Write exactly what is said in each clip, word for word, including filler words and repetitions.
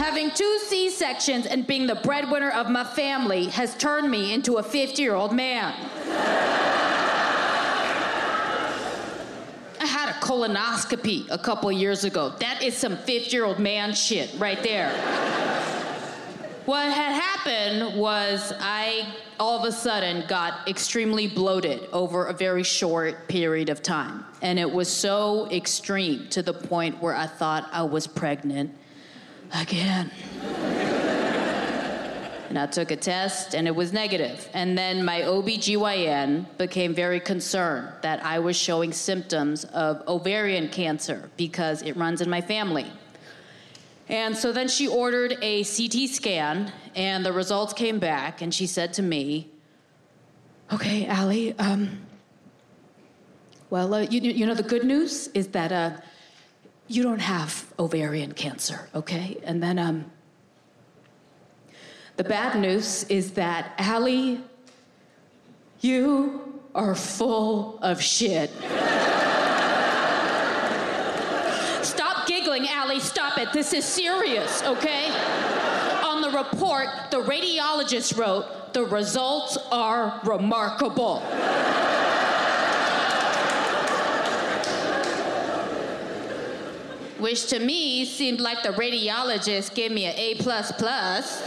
Having two C-sections and being the breadwinner of my family has turned me into a fifty-year-old man. I had a colonoscopy a couple years ago. That is some fifty-year-old man shit right there. What had happened was I all of a sudden got extremely bloated over a very short period of time. And it was so extreme to the point where I thought I was pregnant again. And I took a test and it was negative. And then my O B G Y N became very concerned that I was showing symptoms of ovarian cancer because it runs in my family. And so then she ordered a C T scan, and the results came back, and she said to me, "Okay, Ali, um, well, uh, you, you know, the good news is that uh, you don't have ovarian cancer, okay? And then um, the bad news is that, Ali, you are full of shit." "Ali, stop it. This is serious, okay?" On the report, the radiologist wrote, "The results are remarkable." Which to me seemed like the radiologist gave me an A plus plus.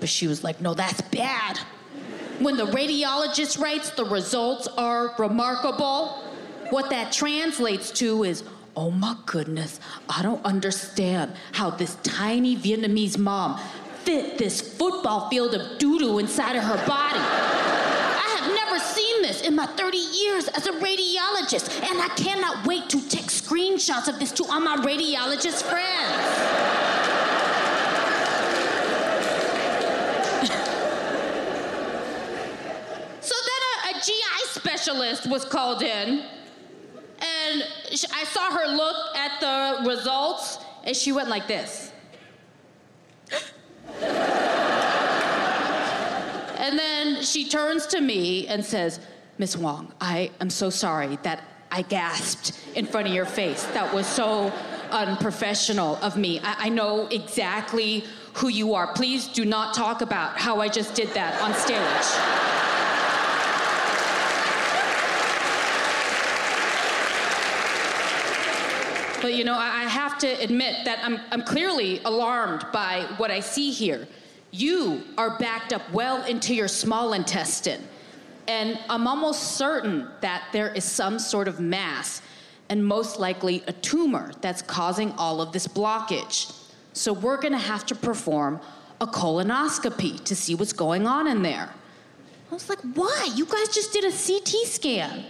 But she was like, "No, that's bad. When the radiologist writes, the results are remarkable, what that translates to is, oh my goodness, I don't understand how this tiny Vietnamese mom fit this football field of doo-doo inside of her body. I have never seen this in my thirty years as a radiologist, and I cannot wait to take screenshots of this to all my radiologist friends." So then a, a G I specialist was called in. And I saw her look at the results, and she went like this. And then she turns to me and says, "Miss Wong, I am so sorry that I gasped in front of your face. That was so unprofessional of me. I, I know exactly who you are. Please do not talk about how I just did that on stage." But, you know, I have to admit that I'm, I'm clearly alarmed by what I see here. You are backed up well into your small intestine. And I'm almost certain that there is some sort of mass, and most likely a tumor, that's causing all of this blockage. So we're going to have to perform a colonoscopy to see what's going on in there. I was like, "Why? You guys just did a C T scan."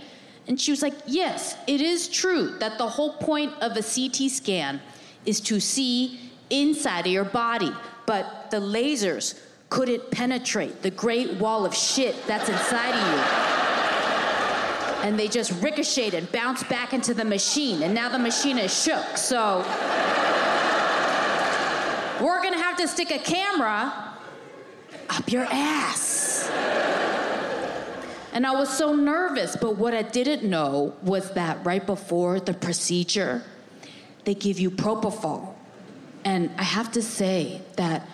And she was like, "Yes, it is true that the whole point of a C T scan is to see inside of your body, but the lasers couldn't penetrate the great wall of shit that's inside of you. And they just ricocheted and bounced back into the machine, and now the machine is shook, so we're gonna have to stick a camera up your ass." And I was so nervous, but what I didn't know was that right before the procedure, they give you propofol. And I have to say that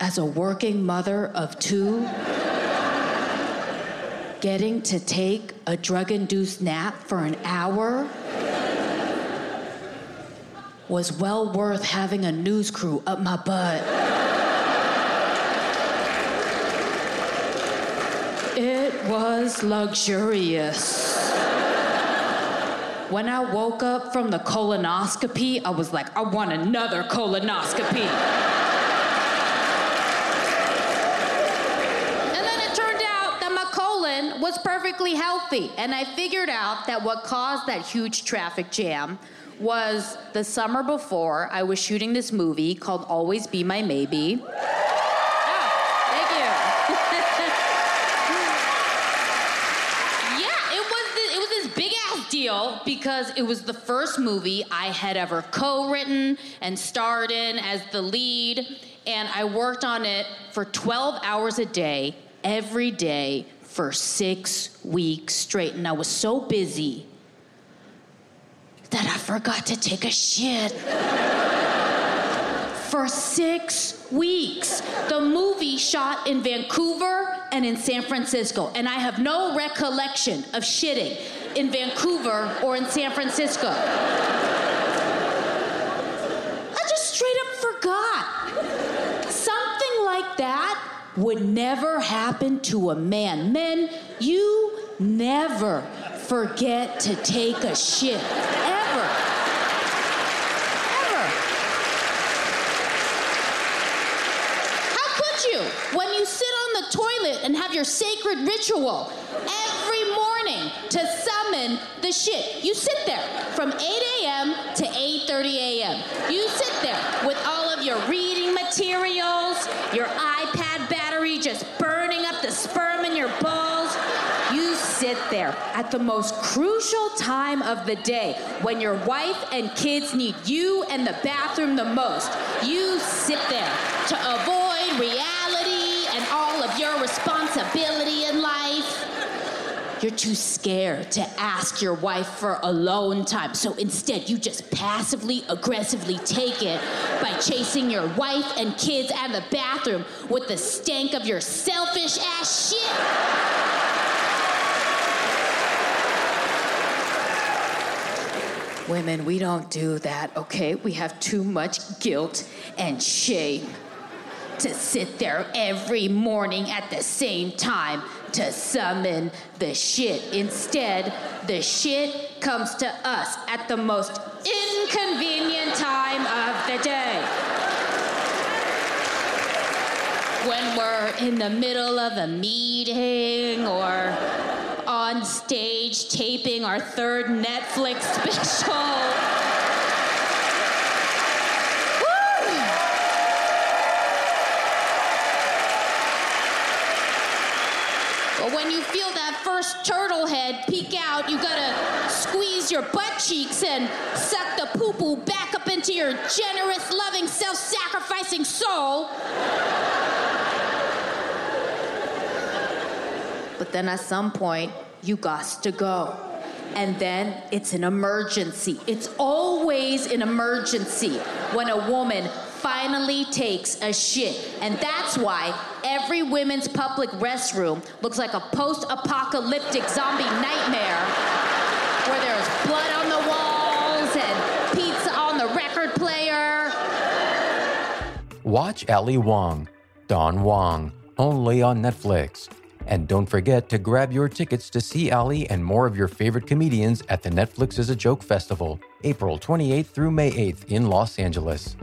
as a working mother of two, getting to take a drug-induced nap for an hour was well worth having a news crew up my butt. It was luxurious. When I woke up from the colonoscopy, I was like, "I want another colonoscopy." And then it turned out that my colon was perfectly healthy, and I figured out that what caused that huge traffic jam was the summer before I was shooting this movie called Always Be My Maybe. Because it was the first movie I had ever co-written and starred in as the lead, and I worked on it for twelve hours a day, every day, for six weeks straight, and I was so busy that I forgot to take a shit. for six weeks. The movie shot in Vancouver and in San Francisco, and I have no recollection of shitting in Vancouver or in San Francisco. I just straight up forgot. Something like that would never happen to a man. Men, you never forget to take a shit, ever. Ever. How could you, when you sit on the toilet and have your sacred ritual every morning to summon the shit? You sit there from eight a.m. to eight thirty a.m. You sit there with all of your reading materials, your iPad battery just burning up the sperm in your balls. You sit there at the most crucial time of the day when your wife and kids need you and the bathroom the most. You sit there to avoid reality and all of your responsibility in life. You're too scared to ask your wife for alone time, so instead you just passively, aggressively take it by chasing your wife and kids out of the bathroom with the stank of your selfish ass shit. Women, we don't do that, okay? We have too much guilt and shame to sit there every morning at the same time to summon the shit. Instead, the shit comes to us at the most inconvenient time of the day. When we're in the middle of a meeting or on stage taping our third Netflix special. When you feel that first turtle head peek out, you gotta squeeze your butt cheeks and suck the poo-poo back up into your generous, loving, self-sacrificing soul. But then at some point, you gots to go. And then it's an emergency. It's always an emergency when a woman finally takes a shit. And that's why every women's public restroom looks like a post-apocalyptic zombie nightmare where there's blood on the walls and pizza on the record player. Watch Ali Wong, Don Wong, only on Netflix. And don't forget to grab your tickets to see Ali and more of your favorite comedians at the Netflix is a Joke Festival, April twenty-eighth through May eighth in Los Angeles.